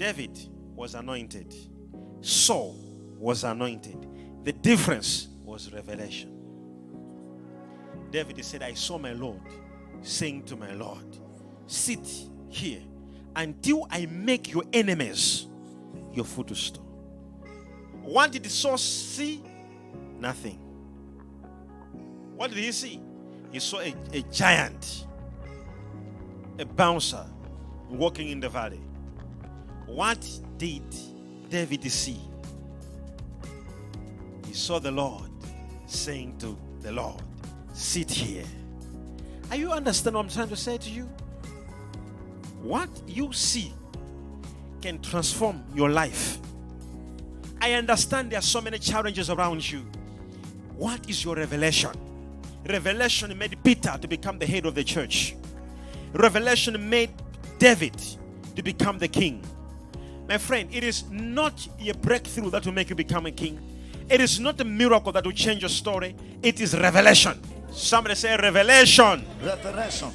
David was anointed. Saul was anointed. The difference was revelation. David said, I saw my Lord saying to my Lord, sit here until I make your enemies your footstool. What did Saul see? Nothing. What did he see? He saw a giant, a bouncer walking in the valley. What did David see? He saw the Lord saying to the Lord, sit here. Are you understanding what I'm trying to say to you? What you see can transform your life. I understand there are so many challenges around you. What is your revelation? Revelation made Peter to become the head of the church. Revelation made David to become the king. My friend, it is not your breakthrough that will make you become a king. It is not a miracle that will change your story. It is revelation. Somebody say revelation. Revelation.